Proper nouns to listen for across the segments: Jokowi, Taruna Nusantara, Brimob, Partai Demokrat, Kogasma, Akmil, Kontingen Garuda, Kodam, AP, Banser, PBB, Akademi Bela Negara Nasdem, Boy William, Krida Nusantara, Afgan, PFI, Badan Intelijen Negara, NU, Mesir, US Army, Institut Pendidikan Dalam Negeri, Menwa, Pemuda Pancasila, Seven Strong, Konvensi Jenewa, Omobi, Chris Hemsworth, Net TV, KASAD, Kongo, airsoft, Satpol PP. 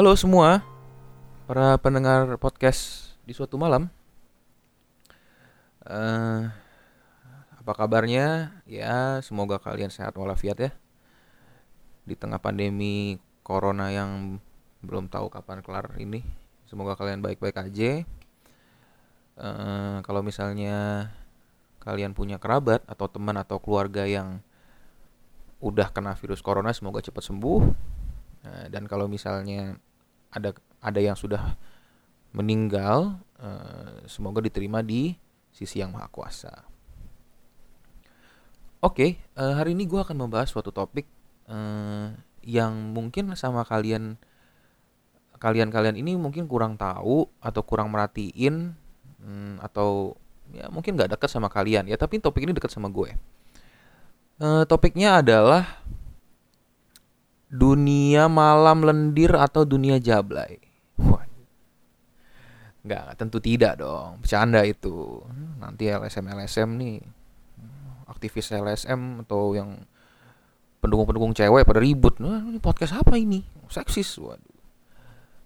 Halo semua para pendengar podcast di suatu malam. Apa kabarnya? Ya, semoga kalian sehat walafiat ya. Di tengah pandemi corona yang belum tahu kapan kelar ini, semoga kalian baik-baik aja. Kalau misalnya kalian punya kerabat atau teman atau keluarga yang udah kena virus corona, semoga cepat sembuh. Dan kalau misalnya ada yang sudah meninggal, semoga diterima di sisi yang maha kuasa. Oke, hari ini gue akan membahas suatu topik yang mungkin sama kalian ini mungkin kurang tahu atau kurang merhatiin, atau ya mungkin nggak dekat sama kalian ya, tapi topik ini dekat sama gue. Topiknya adalah dunia malam lendir atau dunia jablay. Wah, nggak, tentu tidak dong. Bercanda itu. Nanti LSM nih, aktivis LSM atau yang pendukung cewek pada ribut. Nah, ini podcast apa ini? Seksis. Waduh.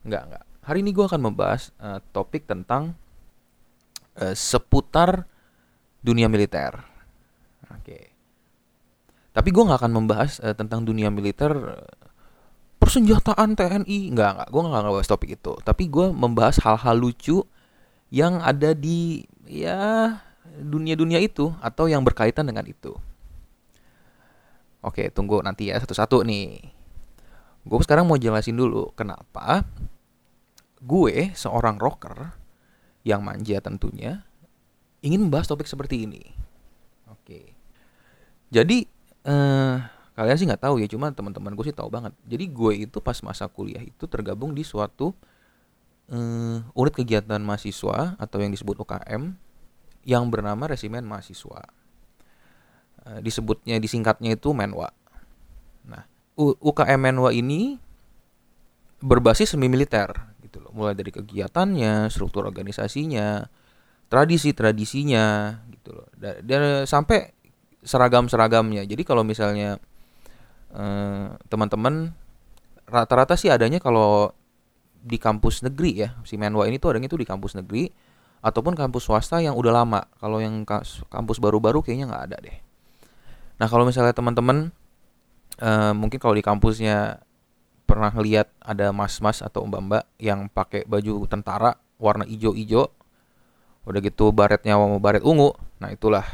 Nggak. Hari ini gue akan membahas topik tentang seputar dunia militer. Oke. Tapi gue gak akan membahas tentang dunia militer, persenjataan TNI. Enggak, gue gak akan bahas topik itu. Tapi gue membahas hal-hal lucu yang ada di ya dunia-dunia itu atau yang berkaitan dengan itu. Oke, tunggu nanti ya satu-satu nih. Gue sekarang mau jelasin dulu kenapa gue seorang rocker yang manja tentunya ingin membahas topik seperti ini. Oke. Jadi kalian sih nggak tahu ya, cuma teman-teman gue sih tahu banget. Jadi gue itu pas masa kuliah itu tergabung di suatu unit kegiatan mahasiswa atau yang disebut UKM yang bernama Resimen Mahasiswa. Disingkatnya itu Menwa. Nah, UKM Menwa ini berbasis semi militer gitu loh, mulai dari kegiatannya, struktur organisasinya, tradisi-tradisinya gitu loh, dan sampai seragam-seragamnya. Jadi kalau misalnya teman-teman rata-rata sih adanya kalau di kampus negeri ya, si Menwa ini tuh adanya tuh di kampus negeri ataupun kampus swasta yang udah lama. Kalau yang kampus baru-baru kayaknya nggak ada deh. Nah kalau misalnya teman-teman mungkin kalau di kampusnya pernah lihat ada mas-mas atau mbak-mbak yang pakai baju tentara warna ijo-ijo, udah gitu baretnya mau baret ungu, nah itulah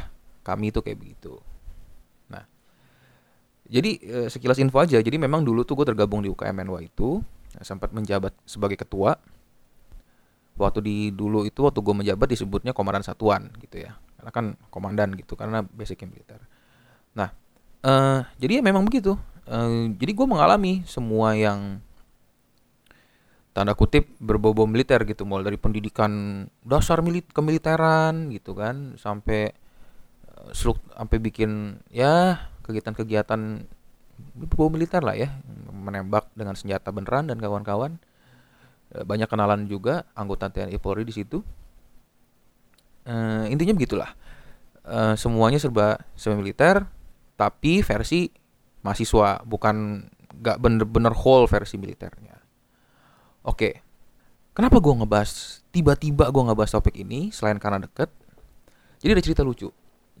kami itu kayak begitu. Nah, jadi sekilas info aja. Jadi memang dulu tuh gue tergabung di UKM Menwa itu, sempat menjabat sebagai ketua. Waktu gue menjabat disebutnya komandan satuan gitu ya, karena kan komandan gitu, karena basicnya militer. Nah, jadi ya memang begitu. Jadi gue mengalami semua yang tanda kutip berbobo militer gitu, mulai dari pendidikan dasar kemiliteran gitu kan, sampai bikin ya kegiatan-kegiatan militer lah ya, menembak dengan senjata beneran dan kawan-kawan. Banyak kenalan juga anggota TNI Polri di situ. Intinya begitulah. Semuanya serba militer tapi versi mahasiswa, bukan enggak bener-bener whole versi militernya. Oke. Kenapa gue tiba-tiba gue ngebahas topik ini selain karena deket? Jadi ada cerita lucu.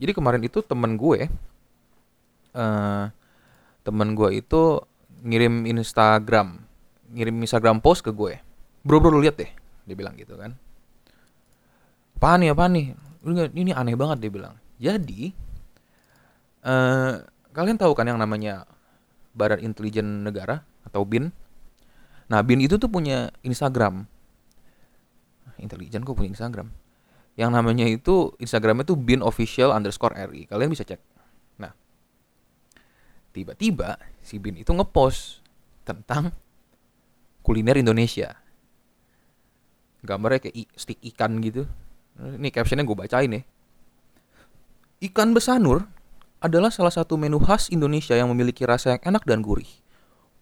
Jadi kemarin itu temen gue itu ngirim Instagram post ke gue. Bro lu lihat deh, dia bilang gitu kan. Apaan nih? Ini aneh banget dia bilang. Jadi kalian tahu kan yang namanya Badan Intelijen Negara atau BIN. Nah BIN itu tuh punya Instagram. Intelijen kok punya Instagram? Yang namanya itu Instagramnya tuh beanofficial_ri. Kalian bisa cek. Nah, tiba-tiba si Bin itu ngepost tentang kuliner Indonesia. Gambarnya kayak stik ikan gitu. Ini captionnya gue bacain ya. Ikan besanur adalah salah satu menu khas Indonesia yang memiliki rasa yang enak dan gurih.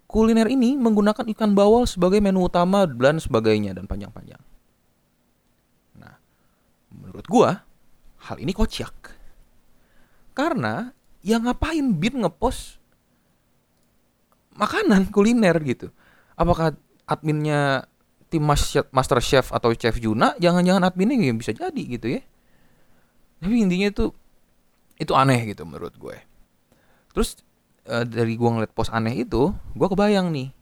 Kuliner ini menggunakan ikan bawal sebagai menu utama dan sebagainya dan panjang-panjang. Menurut gue, hal ini kocak. Karena yang ngapain BIN ngepost makanan kuliner gitu? Apakah adminnya tim Master Chef atau Chef Juna, jangan-jangan adminnya yang bisa jadi gitu ya. Tapi intinya itu aneh gitu menurut gue. Terus dari gue ngeliat post aneh itu, gue kebayang nih.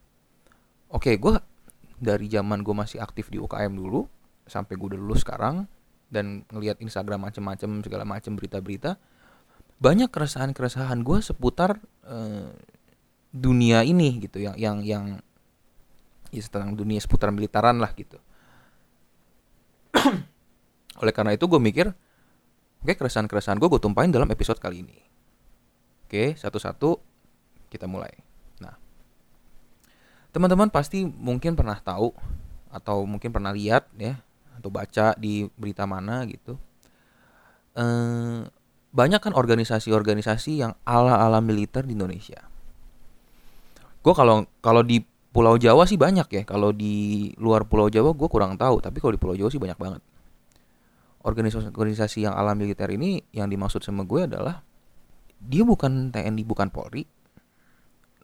Oke, gue dari zaman gue masih aktif di UKM dulu sampai gue udah lulus sekarang, dan ngeliat Instagram macem-macem segala macem berita-berita, banyak keresahan-keresahan gue seputar dunia ini gitu, yang ya tentang dunia seputar militeran lah gitu. Oleh karena itu gue mikir, oke, keresahan-keresahan gue tumpahin dalam episode kali ini. Oke, satu-satu kita mulai. Nah, teman-teman pasti mungkin pernah tahu atau mungkin pernah lihat ya, atau baca di berita mana gitu. Banyak kan organisasi-organisasi yang ala-ala militer di Indonesia. Gue kalau di Pulau Jawa sih banyak ya. Kalau di luar Pulau Jawa gue kurang tahu. Tapi kalau di Pulau Jawa sih banyak banget. Organisasi yang ala militer ini, yang dimaksud sama gue adalah dia bukan TNI, bukan Polri,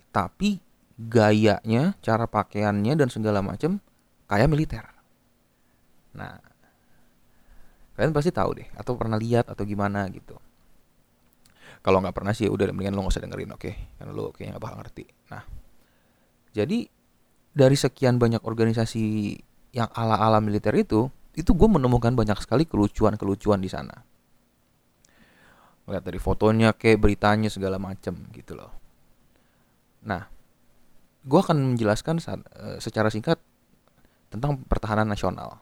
tapi gayanya, cara pakaiannya dan segala macam kayak militer. Nah, kalian pasti tahu deh, atau pernah lihat atau gimana gitu. Kalau nggak pernah sih udah mendingan lo nggak usah dengerin, oke? Karena lo kayaknya nggak bakal ngerti. Nah, jadi dari sekian banyak organisasi yang ala-ala militer itu gue menemukan banyak sekali kelucuan-kelucuan di sana. Lihat dari fotonya kayak beritanya segala macem gitu loh. Nah, gue akan menjelaskan secara singkat tentang pertahanan nasional.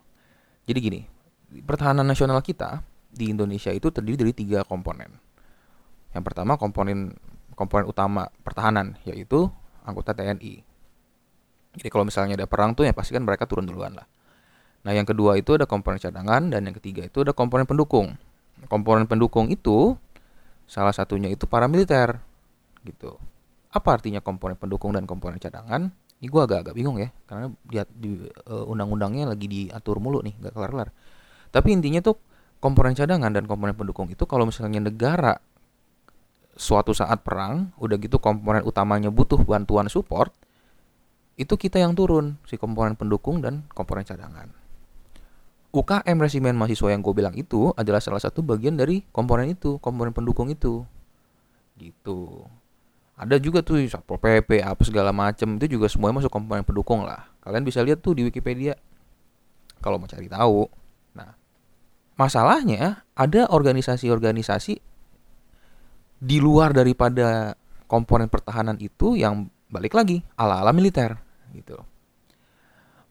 Jadi gini, pertahanan nasional kita di Indonesia itu terdiri dari 3 komponen. Yang pertama, komponen utama pertahanan, yaitu anggota TNI. Jadi kalau misalnya ada perang tuh ya pasti kan mereka turun duluan lah. Nah, yang kedua itu ada komponen cadangan, dan yang ketiga itu ada komponen pendukung. Komponen pendukung itu salah satunya itu paramiliter gitu. Apa artinya komponen pendukung dan komponen cadangan? Ini gue agak-agak bingung ya, karena lihat di undang-undangnya lagi diatur mulu nih, nggak kelar-kelar. Tapi intinya tuh komponen cadangan dan komponen pendukung itu kalau misalnya negara suatu saat perang, udah gitu komponen utamanya butuh bantuan support, itu kita yang turun, si komponen pendukung dan komponen cadangan. UKM Resimen Mahasiswa yang gue bilang itu adalah salah satu bagian dari komponen itu, komponen pendukung itu gitu. Ada juga tuh Satpol PP apa segala macem, itu juga semuanya masuk komponen pendukung lah. Kalian bisa lihat tuh di Wikipedia kalau mau cari tahu. Nah, masalahnya ada organisasi-organisasi di luar daripada komponen pertahanan itu yang balik lagi ala-ala militer gitu.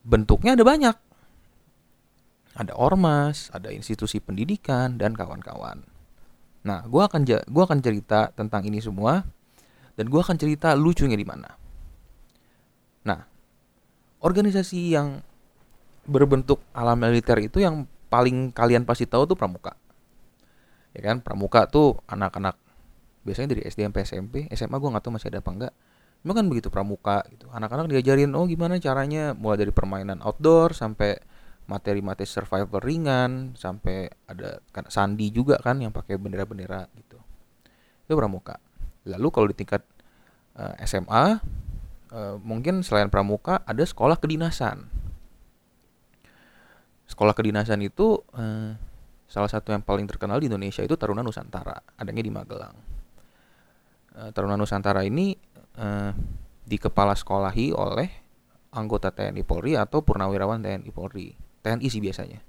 Bentuknya ada banyak. Ada ormas, ada institusi pendidikan dan kawan-kawan. Nah, gua akan cerita tentang ini semua, dan gua akan cerita lucunya di mana. Nah, organisasi yang berbentuk ala militer itu yang paling kalian pasti tahu tuh Pramuka. Ya kan, Pramuka tuh anak-anak biasanya dari SD sampai SMP, SMA gue gak tahu masih ada apa enggak. Cuma kan begitu Pramuka gitu, anak-anak diajarin gimana caranya, mulai dari permainan outdoor sampai materi-materi survival ringan, sampai ada sandi juga kan yang pakai bendera-bendera gitu. Itu Pramuka. Lalu kalau di tingkat SMA, mungkin selain Pramuka ada sekolah kedinasan. Sekolah kedinasan itu salah satu yang paling terkenal di Indonesia itu Taruna Nusantara, adanya di Magelang. Taruna Nusantara ini dikepala sekolahi oleh anggota TNI Polri atau purnawirawan TNI Polri, TNI sih biasanya.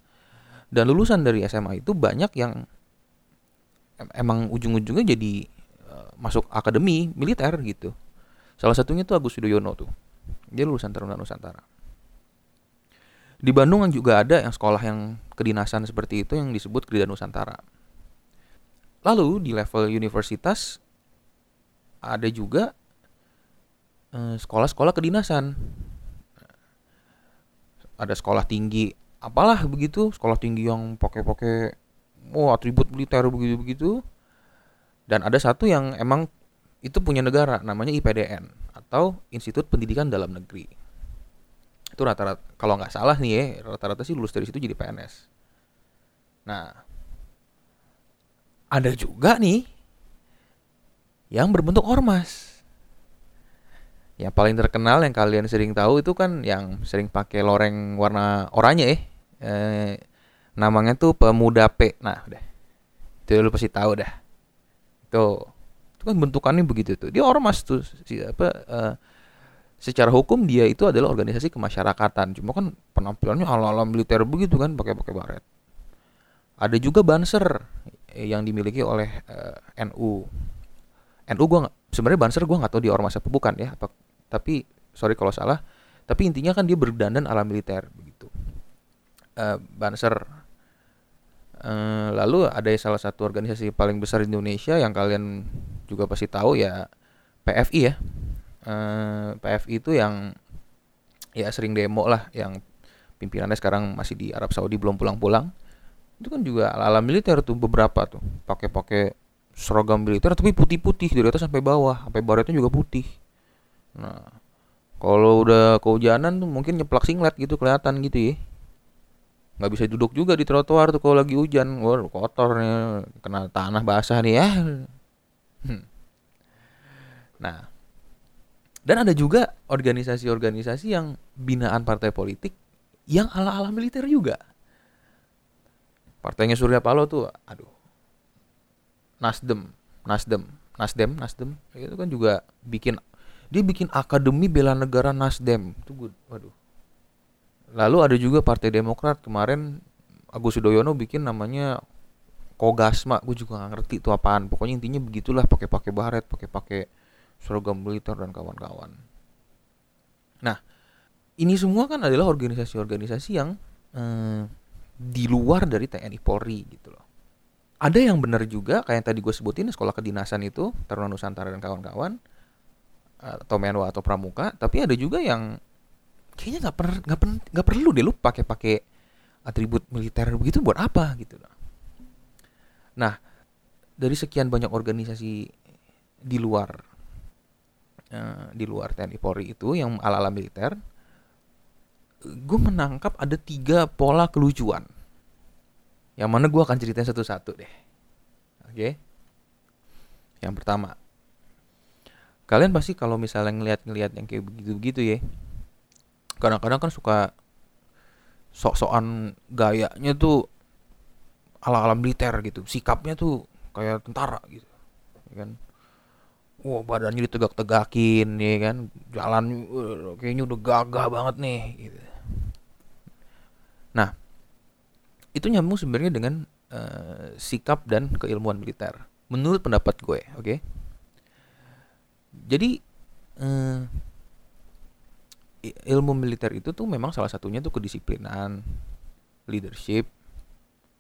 Dan lulusan dari SMA itu banyak yang emang ujung-ujungnya jadi masuk akademi militer gitu. Salah satunya tuh Agus Yudhoyono tuh, dia lulusan Taruna Nusantara. Di Bandung juga ada yang sekolah yang kedinasan seperti itu yang disebut Krida Nusantara. Lalu di level universitas ada juga sekolah-sekolah kedinasan. Ada sekolah tinggi apalah begitu, sekolah tinggi yang pakai atribut militer begitu-begitu. Dan ada satu yang emang itu punya negara, namanya IPDN atau Institut Pendidikan Dalam Negeri. Itu rata-rata, kalau nggak salah nih ya, rata-rata sih lulus dari situ jadi PNS. Nah, ada juga nih yang berbentuk ormas. Yang paling terkenal yang kalian sering tahu itu kan yang sering pakai loreng warna oranye namanya tuh Pemuda P. Nah, udah. Itu lu pasti tahu dah. Itu kan bentukannya begitu tuh. Dia ormas tuh secara hukum dia itu adalah organisasi kemasyarakatan. Cuma kan penampilannya ala-ala militer begitu kan, pakai baret. Ada juga Banser yang dimiliki oleh NU. NU sebenarnya Banser gue nggak tahu dia ormas apa bukan ya. Tapi sorry kalau salah. Tapi intinya kan dia berdandan ala militer begitu. Banser. Lalu ada salah satu organisasi paling besar di Indonesia yang kalian juga pasti tahu ya, PFI ya. PFI itu yang ya sering demo lah, yang pimpinannya sekarang masih di Arab Saudi, belum pulang-pulang. Itu kan juga ala-ala militer tuh, beberapa tuh pakai seragam militer tapi putih-putih dari atas sampai bawah, sampai baretnya juga putih. Nah, kalau udah kehujanan tuh mungkin nyeplak singlet gitu, kelihatan gitu ya. Nggak bisa duduk juga di trotoar tuh kalau lagi hujan, wah kotor nih, kena tanah basah nih ya. Nah, dan ada juga organisasi-organisasi yang binaan partai politik yang ala-ala militer juga. Partainya Surya Paloh tuh, aduh. Nasdem. Itu kan juga bikin Akademi Bela Negara Nasdem. Itu good. Waduh. Lalu ada juga Partai Demokrat, kemarin Agus Yudhoyono bikin namanya Kogasma. Gue juga enggak ngerti itu apaan. Pokoknya intinya begitulah, pakai baret, pakai seragam militer dan kawan-kawan. Nah, ini semua kan adalah organisasi-organisasi yang di luar dari TNI Polri gitu loh. Ada yang benar juga, kayak yang tadi gue sebutin, sekolah kedinasan itu, Taruna Nusantara dan kawan-kawan, atau Menwa atau Pramuka. Tapi ada juga yang kayaknya nggak perlu deh lu pakai atribut militer begitu, buat apa gitu loh. Nah, dari sekian banyak organisasi di luar TNI Polri itu yang ala-ala militer, gue menangkap ada 3 pola kelucuan yang mana gue akan ceritain satu-satu deh. Oke. Yang pertama, kalian pasti kalau misalnya ngeliat yang kayak begitu-begitu ya, kadang-kadang kan suka sok-sokan gayanya tuh ala-ala militer gitu, sikapnya tuh kayak tentara gitu ya kan. Wah, badannya ditegak-tegakin ya kan, jalan kayaknya udah gagah banget nih gitu. Nah, itu nyambung sebenarnya dengan sikap dan keilmuan militer menurut pendapat gue, oke? Jadi ilmu militer itu tuh memang salah satunya tuh kedisiplinan, leadership,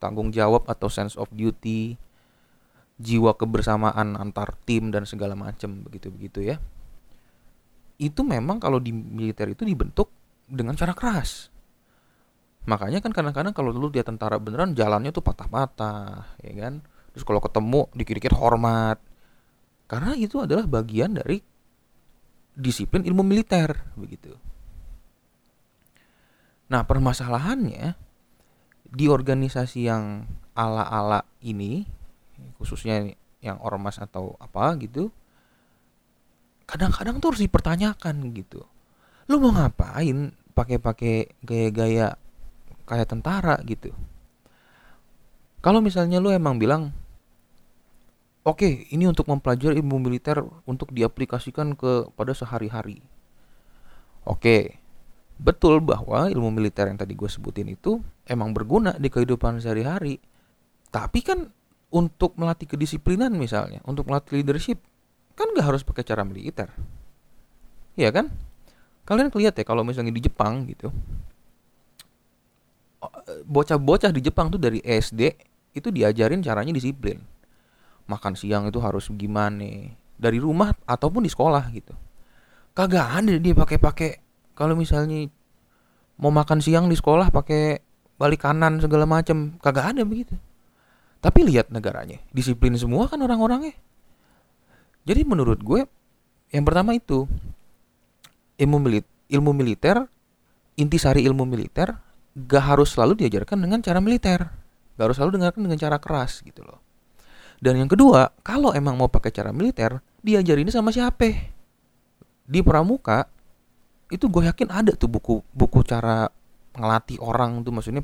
tanggung jawab atau sense of duty, jiwa kebersamaan antar tim dan segala macam begitu-begitu ya. Itu memang kalau di militer itu dibentuk dengan cara keras. Makanya kan kadang-kadang kalau lu dia tentara beneran, jalannya tuh patah-patah ya kan. Terus kalau ketemu dikit-dikit hormat. Karena itu adalah bagian dari disiplin ilmu militer begitu. Nah, permasalahannya di organisasi yang ala-ala ini, khususnya yang ormas atau apa gitu, kadang-kadang tuh harus dipertanyakan gitu. Lu mau ngapain pakai gaya-gaya kayak tentara gitu? Kalau misalnya lu emang bilang, oke, ini untuk mempelajari ilmu militer untuk diaplikasikan kepada sehari-hari. Oke, betul bahwa ilmu militer yang tadi gue sebutin itu emang berguna di kehidupan sehari-hari. Tapi kan untuk melatih kedisiplinan misalnya, untuk melatih leadership, kan gak harus pakai cara militer. Iya kan? Kalian lihat ya, kalau misalnya di Jepang gitu, bocah-bocah di Jepang tuh dari SD itu diajarin caranya disiplin. Makan siang itu harus gimana, dari rumah ataupun di sekolah gitu. Kagak ada dia pakai-pakai, kalau misalnya mau makan siang di sekolah pakai balik kanan segala macam, kagak ada begitu. Tapi lihat negaranya, disiplin semua kan orang-orangnya. Jadi menurut gue, yang pertama itu, ilmu militer, intisari ilmu militer, gak harus selalu diajarkan dengan cara militer. Gak harus selalu diajarkan dengan cara keras gitu loh. Dan yang kedua, kalau emang mau pakai cara militer, diajarinnya sama siapa? di Pramuka itu gue yakin ada tuh buku cara ngelatih orang tuh, maksudnya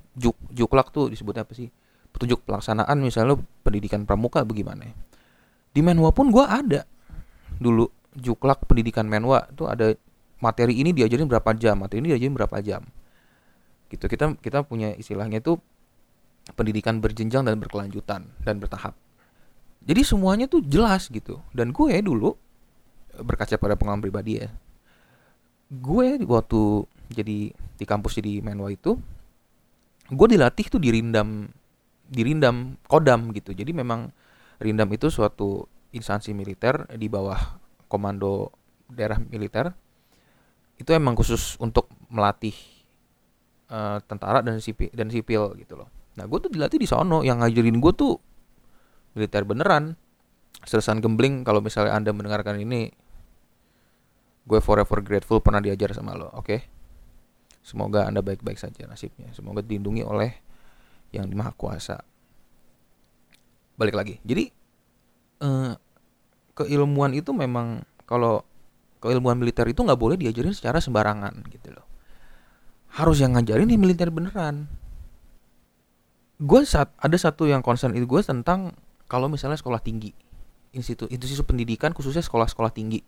juklak tuh disebutnya apa sih, petunjuk pelaksanaan misalnya pendidikan pramuka bagaimana. Di Menwa pun gue ada dulu juklak pendidikan Menwa tuh, ada materi ini diajarin berapa jam, materi ini diajarin berapa jam gitu. Kita punya istilahnya itu pendidikan berjenjang dan berkelanjutan dan bertahap. Jadi semuanya tuh jelas gitu. Dan gue dulu berkaca pada pengalaman pribadi ya, gue waktu jadi di kampus jadi Menwa itu, gue dilatih tuh di Rindam Kodam gitu. Jadi memang Rindam itu suatu instansi militer di bawah komando daerah militer. Itu emang khusus untuk melatih tentara dan sipil gitu loh. Nah gue tuh dilatih di sono, yang ngajarin gue tuh militer beneran. Selesan gembling kalau misalnya Anda mendengarkan ini, gue forever grateful pernah diajar sama lo, oke? Semoga Anda baik-baik saja nasibnya, semoga dilindungi oleh Yang Maha Kuasa. Balik lagi, jadi keilmuan itu memang, kalau keilmuan militer itu gak boleh diajarin secara sembarangan gitu loh. Harus yang ngajarin di militer beneran. Gue ada satu yang concern itu gue tentang kalau misalnya sekolah tinggi, institusi pendidikan khususnya sekolah-sekolah tinggi.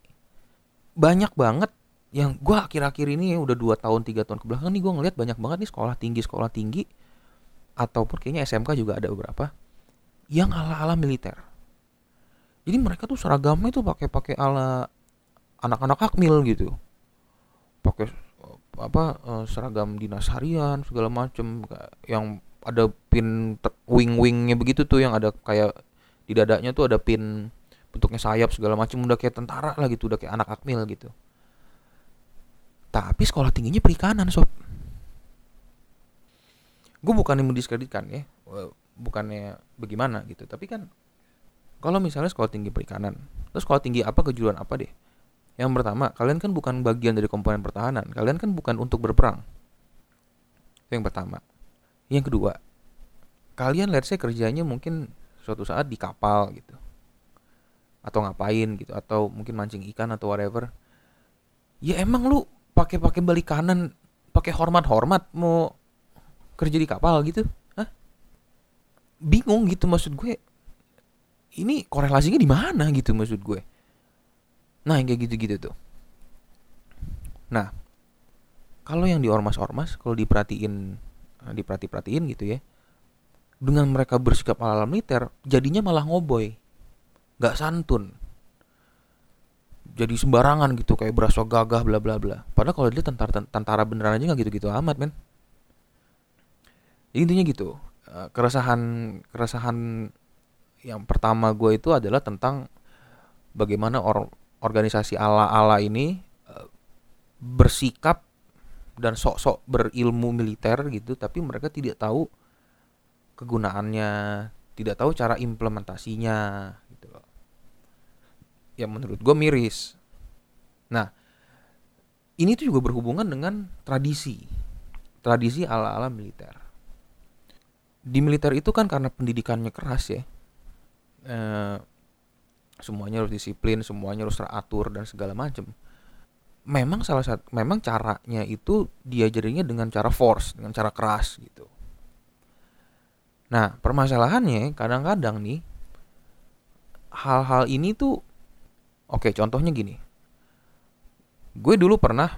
Banyak banget yang gue akhir-akhir ini udah 2 tahun 3 tahun kebelakang nih gue ngeliat banyak banget nih sekolah tinggi ataupun kayaknya SMK juga ada beberapa yang ala-ala militer. Jadi mereka tuh seragamnya tuh pakai ala anak-anak Akmil gitu. Pakai seragam dinas harian segala macem, yang ada pin wing-wingnya begitu tuh, yang ada kayak di dadanya tuh ada pin bentuknya sayap segala macam, udah kayak tentara lah gitu, udah kayak anak Akmil gitu. Tapi sekolah tingginya perikanan sob. Gue bukannya mendiskreditkan ya, bukannya bagaimana gitu, tapi kan kalau misalnya sekolah tinggi perikanan, terus sekolah tinggi apa, kejuruan apa deh. Yang pertama, kalian kan bukan bagian dari komponen pertahanan, kalian kan bukan untuk berperang. Itu yang pertama. Yang kedua, kalian let's say kerjanya mungkin suatu saat di kapal gitu, atau ngapain gitu, atau mungkin mancing ikan atau whatever. Ya emang lu pakai balik kanan, pakai hormat-hormat mau kerja di kapal gitu? Hah? Bingung gitu, maksud gue. Ini korelasinya di mana gitu maksud gue. Nah, yang kayak gitu-gitu tuh. Nah, kalau yang di ormas-ormas kalau diperhatiin gitu ya, dengan mereka bersikap ala-ala militer, jadinya malah ngoboy. Gak santun, jadi sembarangan gitu, kayak berasa gagah bla bla bla. Padahal kalau dia tentara beneran aja gak gitu-gitu amat men. Jadi intinya gitu, keresahan yang pertama gue itu adalah tentang bagaimana organisasi ala-ala ini bersikap dan sok-sok berilmu militer gitu, tapi mereka tidak tahu kegunaannya, tidak tahu cara implementasinya gitu loh. Ya menurut gue miris. Nah, ini tuh juga berhubungan dengan tradisi ala-ala militer. Di militer itu kan karena pendidikannya keras ya, semuanya harus disiplin, semuanya harus teratur dan segala macam. Memang memang caranya itu diajarinya dengan cara force, dengan cara keras gitu. Nah, permasalahannya kadang-kadang nih hal-hal ini tuh. Oke, contohnya gini. Gue dulu pernah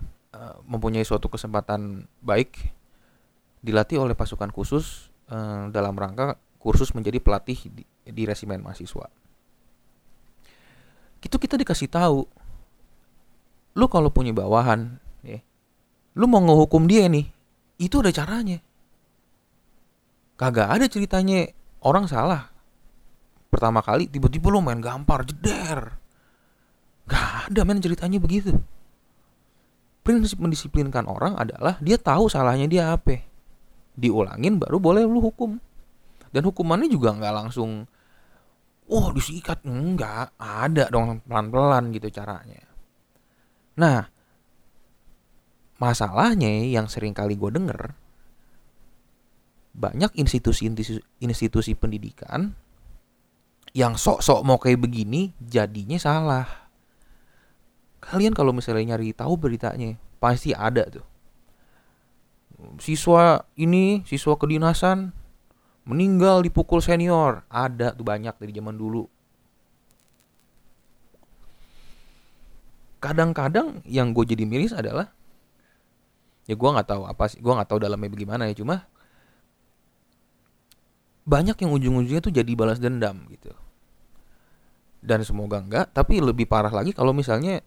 mempunyai suatu kesempatan baik dilatih oleh pasukan khusus dalam rangka kursus menjadi pelatih di resimen mahasiswa. Itu kita dikasih tahu, lu kalau punya bawahan, ya, lu mau ngehukum dia nih, itu ada caranya. Kagak ada ceritanya orang salah pertama kali tiba-tiba lu main gampar, jeder. Gak ada men ceritanya begitu. Prinsip mendisiplinkan orang adalah dia tahu salahnya dia apa, diulangin baru boleh lu hukum. Dan hukumannya juga gak langsung disikat. Enggak, ada dong pelan-pelan gitu caranya. Nah, masalahnya yang sering kali gue denger, banyak institusi pendidikan yang sok-sok mau kayak begini jadinya salah. Kalian kalau misalnya nyari tahu beritanya, pasti ada tuh. Siswa ini, siswa kedinasan meninggal dipukul senior. Ada tuh banyak dari zaman dulu. Kadang-kadang yang gue jadi miris adalah, ya gue nggak tahu apa sih, gue nggak tahu dalamnya bagaimana ya, cuma banyak yang ujung-ujungnya tuh jadi balas dendam gitu. Dan semoga enggak, tapi lebih parah lagi kalau misalnya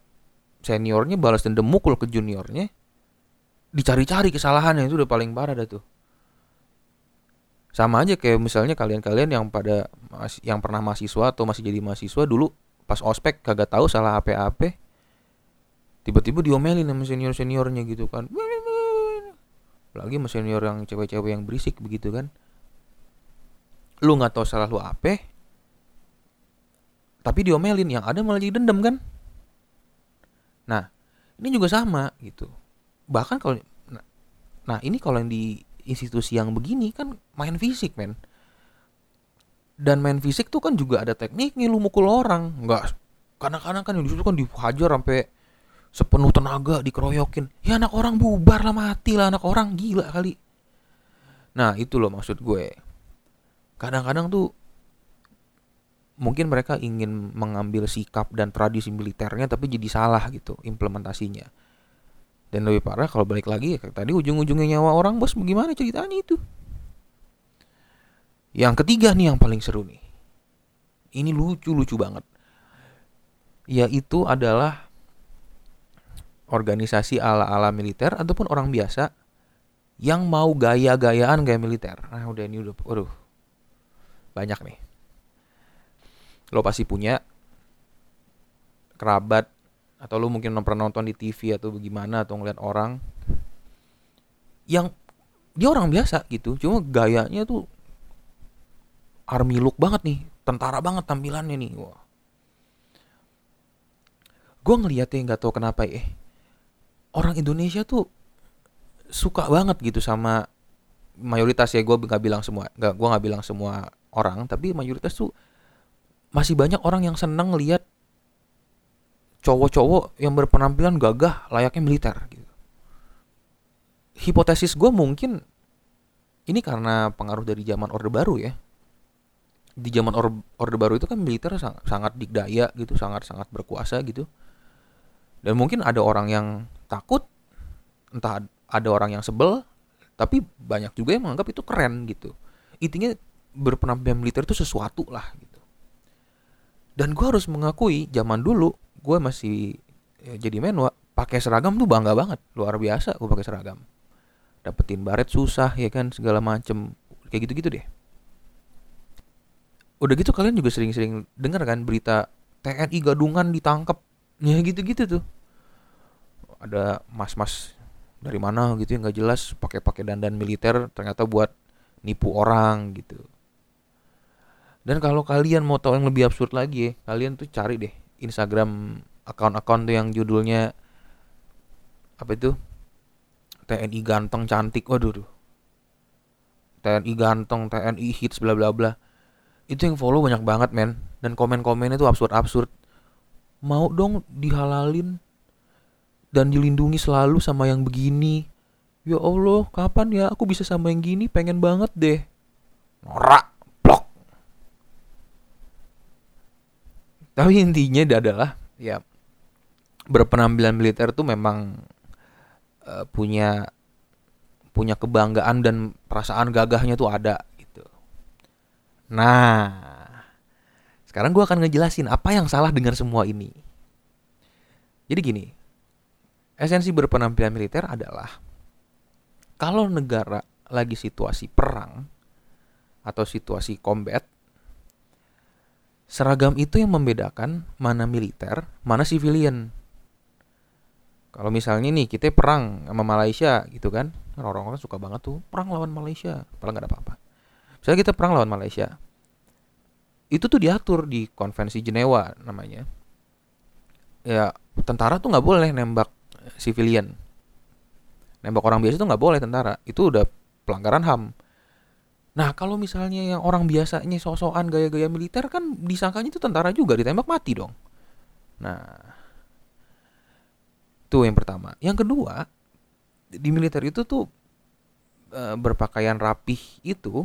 seniornya balas dendam mukul ke juniornya, dicari-cari kesalahannya, itu udah paling parah dah tuh. Sama aja kayak misalnya kalian-kalian yang pernah mahasiswa atau masih jadi mahasiswa dulu pas ospek kagak tahu salah AP-AP, tiba-tiba diomelin sama senior-seniornya gitu kan. Apalagi sama senior yang cewek-cewek yang berisik begitu kan. Lu enggak tahu salah lu AP, tapi diomelin, yang ada malah jadi dendam kan. Nah, ini juga sama gitu. Bahkan kalau ini kalau yang di institusi yang begini kan main fisik, men. Dan main fisik tuh kan juga ada tekniknya, lu mukul orang. Enggak, kadang-kadang kan yang disitu kan dihajar sampai sepenuh tenaga, dikeroyokin. Ya anak orang bubar lah, mati lah anak orang, gila kali. Nah, itu loh maksud gue. Kadang-kadang tuh mungkin mereka ingin mengambil sikap dan tradisi militernya, tapi jadi salah gitu implementasinya. Dan lebih parah kalau balik lagi ya, tadi ujung-ujungnya nyawa orang, bos. Bagaimana ceritanya itu? Yang ketiga nih yang paling seru nih. Ini lucu-lucu banget. Yaitu adalah organisasi ala-ala militer ataupun orang biasa yang mau gaya-gayaan gaya militer. Nah udah ini udah, waduh, banyak nih. Lo pasti punya kerabat, atau lo mungkin pernah nonton di TV atau bagaimana, atau ngeliat orang yang dia orang biasa gitu, cuma gayanya tuh army look banget nih, tentara banget tampilannya nih. Wah, gue ngeliatnya nggak tahu kenapa orang Indonesia tuh suka banget gitu sama mayoritas ya, gue nggak bilang semua orang, tapi mayoritas tuh masih banyak orang yang senang lihat cowok-cowok yang berpenampilan gagah layaknya militer gitu. Hipotesis gue mungkin ini karena pengaruh dari zaman Orde Baru ya. Di zaman Orde Baru itu kan militer sangat dikdaya gitu, sangat berkuasa gitu. Dan mungkin ada orang yang takut, entah ada orang yang sebel, tapi banyak juga yang menganggap itu keren gitu. Intinya berpenampilan militer itu sesuatu lah gitu. Dan gue harus mengakui zaman dulu gue masih jadi menwa, pakai seragam tuh bangga banget, luar biasa gue pakai seragam, dapetin baret susah ya kan, segala macem kayak gitu-gitu deh. Udah gitu kalian juga sering-sering dengar kan berita TNI gadungan ditangkap, ya gitu-gitu tuh, ada mas-mas dari mana gitu yang nggak jelas pakai dandan militer ternyata buat nipu orang gitu. Dan kalau kalian mau tahu yang lebih absurd lagi ya, kalian tuh cari deh Instagram akun-akun tuh yang judulnya apa itu, TNI ganteng cantik, waduh, TNI ganteng, TNI hits, bla bla bla. Itu yang follow banyak banget, men. Dan komen-komennya tuh absurd-absurd. Mau dong dihalalin dan dilindungi selalu sama yang begini. Ya Allah, kapan ya aku bisa sama yang gini, pengen banget deh. Norak. Tapi intinya adalah ya, berpenampilan militer tuh memang punya kebanggaan dan perasaan gagahnya tuh ada gitu. Nah, sekarang gue akan ngejelasin apa yang salah dengar semua ini. Jadi gini, esensi berpenampilan militer adalah kalau negara lagi situasi perang atau situasi combat, seragam itu yang membedakan mana militer, mana civilian. Kalau misalnya nih kita perang sama Malaysia gitu kan, orang-orang suka banget tuh perang lawan Malaysia, padahal gak ada apa-apa. Misalnya kita perang lawan Malaysia, itu tuh diatur di Konvensi Jenewa namanya. Ya tentara tuh gak boleh nembak civilian, nembak orang biasa tuh gak boleh tentara, itu udah pelanggaran HAM. Nah kalau misalnya yang orang biasanya sok-sokan gaya-gaya militer kan disangkanya itu tentara juga, ditembak mati dong. Nah Itu yang pertama. Yang kedua, di militer itu tuh berpakaian rapih itu,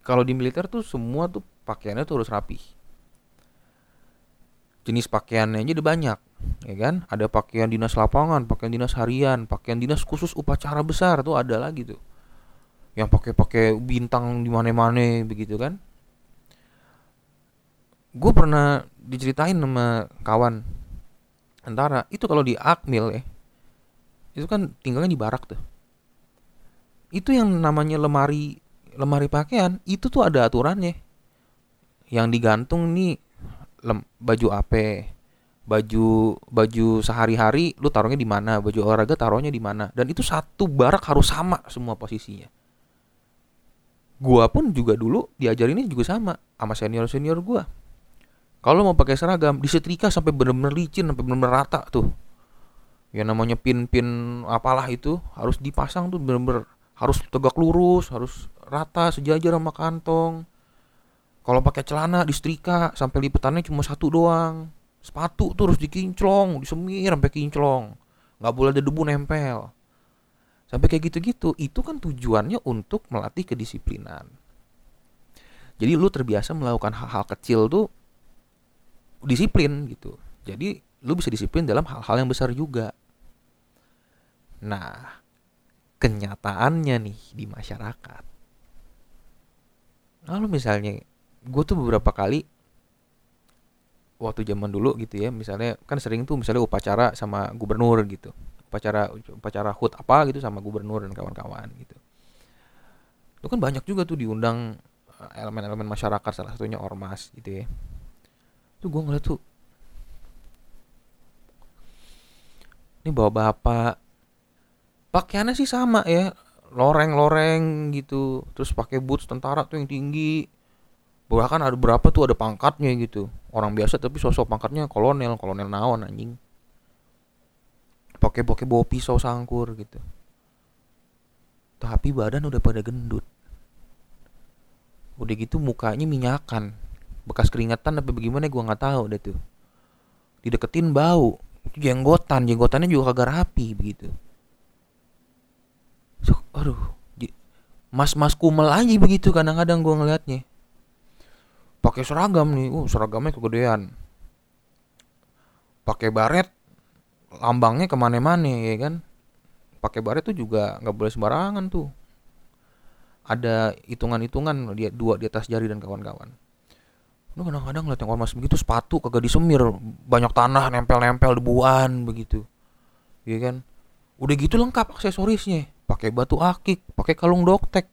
kalau di militer tuh semua tuh pakaiannya tuh harus rapih. Jenis pakaiannya aja udah banyak, ya kan? Ada pakaian dinas lapangan, pakaian dinas harian, pakaian dinas khusus upacara besar tuh ada lagi tuh. Yang pakai-pakai bintang di mana-mana begitu kan? Gue pernah diceritain sama kawan tentara itu, kalau di Akmil ya, itu kan tinggalnya di barak tuh. Itu yang namanya lemari pakaian itu tuh ada aturannya. Yang digantung nih baju AP, baju sehari-hari lu taruhnya di mana, baju olahraga taruhnya di mana, dan itu satu barak harus sama semua posisinya. Gua pun juga dulu diajarinnya juga sama senior gua. Kalau mau pakai seragam disetrika sampai benar-benar licin, sampai benar-benar rata tuh. Yang namanya pin-pin apalah itu harus dipasang tuh benar-benar harus tegak lurus, harus rata sejajar sama kantong. Kalau pakai celana disetrika sampai lipetannya cuma satu doang. Sepatu tuh harus dikinclong, disemir sampai kinclong. Enggak boleh ada debu nempel. Sampai kayak gitu-gitu, itu kan tujuannya untuk melatih kedisiplinan. Jadi lu terbiasa melakukan hal-hal kecil tuh disiplin gitu. Jadi lu bisa disiplin dalam hal-hal yang besar juga. Nah, kenyataannya nih di masyarakat. Lalu misalnya, gue tuh beberapa kali waktu zaman dulu gitu ya, misalnya kan sering tuh misalnya upacara sama gubernur gitu, upacara HUT apa gitu sama gubernur dan kawan-kawan gitu. Itu kan banyak juga tuh diundang elemen-elemen masyarakat, salah satunya ormas gitu ya. Tuh gue ngeliat tuh, ini bawa bapak. Pakaiannya sih sama ya, loreng-loreng gitu, terus pakai boots tentara tuh yang tinggi. Bahkan ada berapa tuh ada pangkatnya gitu. Orang biasa tapi sosok pangkatnya kolonel naon anjing. Pakai bawa pisau sangkur gitu. Tapi badan udah pada gendut. Udah gitu mukanya minyakan, bekas keringetan apa bagaimana gue nggak tahu deh tuh. Dideketin bau, jenggotannya juga kagak rapi begitu. Aduh, mas-mas kumel aja begitu kadang-kadang gue ngelihatnya. Pakai seragam nih, seragamnya kegedean. Pakai baret, lambangnya kemana-mana ya kan. Pakai baret tuh juga nggak boleh sembarangan tuh. Ada hitungan-hitungan dia 2 di atas jari dan kawan-kawan. Lu kadang-kadang ngeliat yang ormas begitu sepatu kagak disemir, banyak tanah nempel-nempel debuan begitu, ya kan. Udah gitu lengkap aksesorisnya, pakai batu akik, pakai kalung doktek.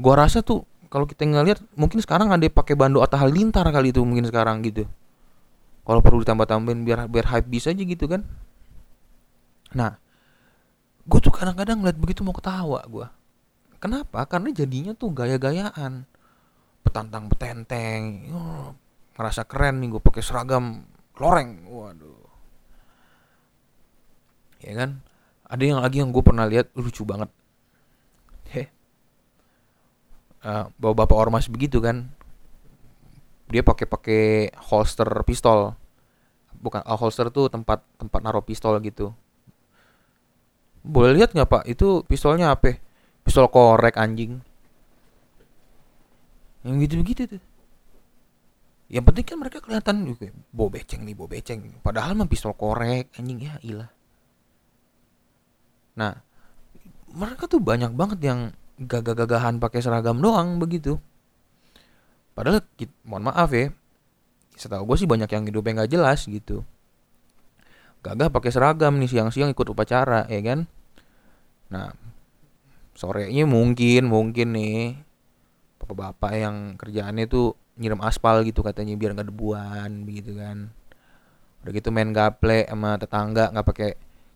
Gua rasa tuh kalau kita ngeliat mungkin sekarang ada pakai bando Atta Halilintar kali itu mungkin sekarang gitu. Kalau perlu ditambah-tambahin biar hype bisa aja gitu kan. Nah, gua tuh kadang-kadang ngeliat begitu mau ketawa gua. Kenapa? Karena jadinya tuh gaya-gayaan, petantang-petenteng, ngerasa keren nih gua pakai seragam loreng. Waduh. Ya kan? Ada yang lagi yang gue pernah lihat lucu banget. Bawa bapak ormas begitu kan. Dia pakai holster pistol. Bukan holster tuh tempat naruh pistol gitu. Boleh lihat enggak, Pak? Itu pistolnya apa? Pistol korek anjing. Yang gitu-gitu tuh. Yang penting kan mereka kelihatan bawa beceng. Padahal mah pistol korek anjing, ya ilah. Nah, mereka tuh banyak banget yang gagah-gagahan pakai seragam doang begitu. Padahal, mohon maaf ya, setahu gue sih banyak yang hidupnya nggak jelas gitu. Gagah pakai seragam nih siang-siang ikut upacara, ya kan? Nah, sorenya mungkin nih bapak-bapak yang kerjaannya tuh nyiram aspal gitu katanya biar nggak debuan begitu kan. Udah gitu main gaple sama tetangga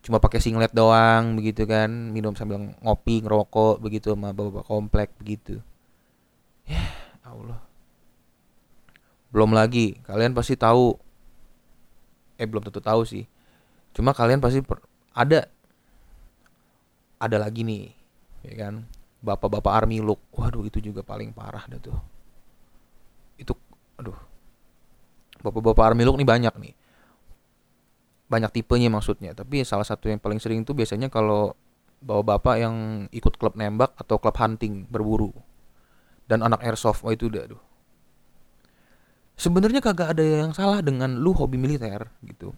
cuma pakai singlet doang begitu kan, minum sambil ngopi ngerokok begitu sama bapak-bapak komplek begitu. Ya Allah. Belum lagi kalian pasti tahu, belum tentu tahu sih, cuma kalian pasti ada lagi nih ya kan, bapak-bapak army look. Waduh, itu juga paling parah dah tuh. Itu aduh, bapak-bapak army look nih banyak nih. banyak tipenya maksudnya, tapi salah satu yang paling sering itu biasanya kalau bapak-bapak yang ikut klub nembak atau klub hunting berburu dan anak airsoft. Oh itu udah, aduh. Sebenarnya kagak ada yang salah dengan lu hobi militer gitu.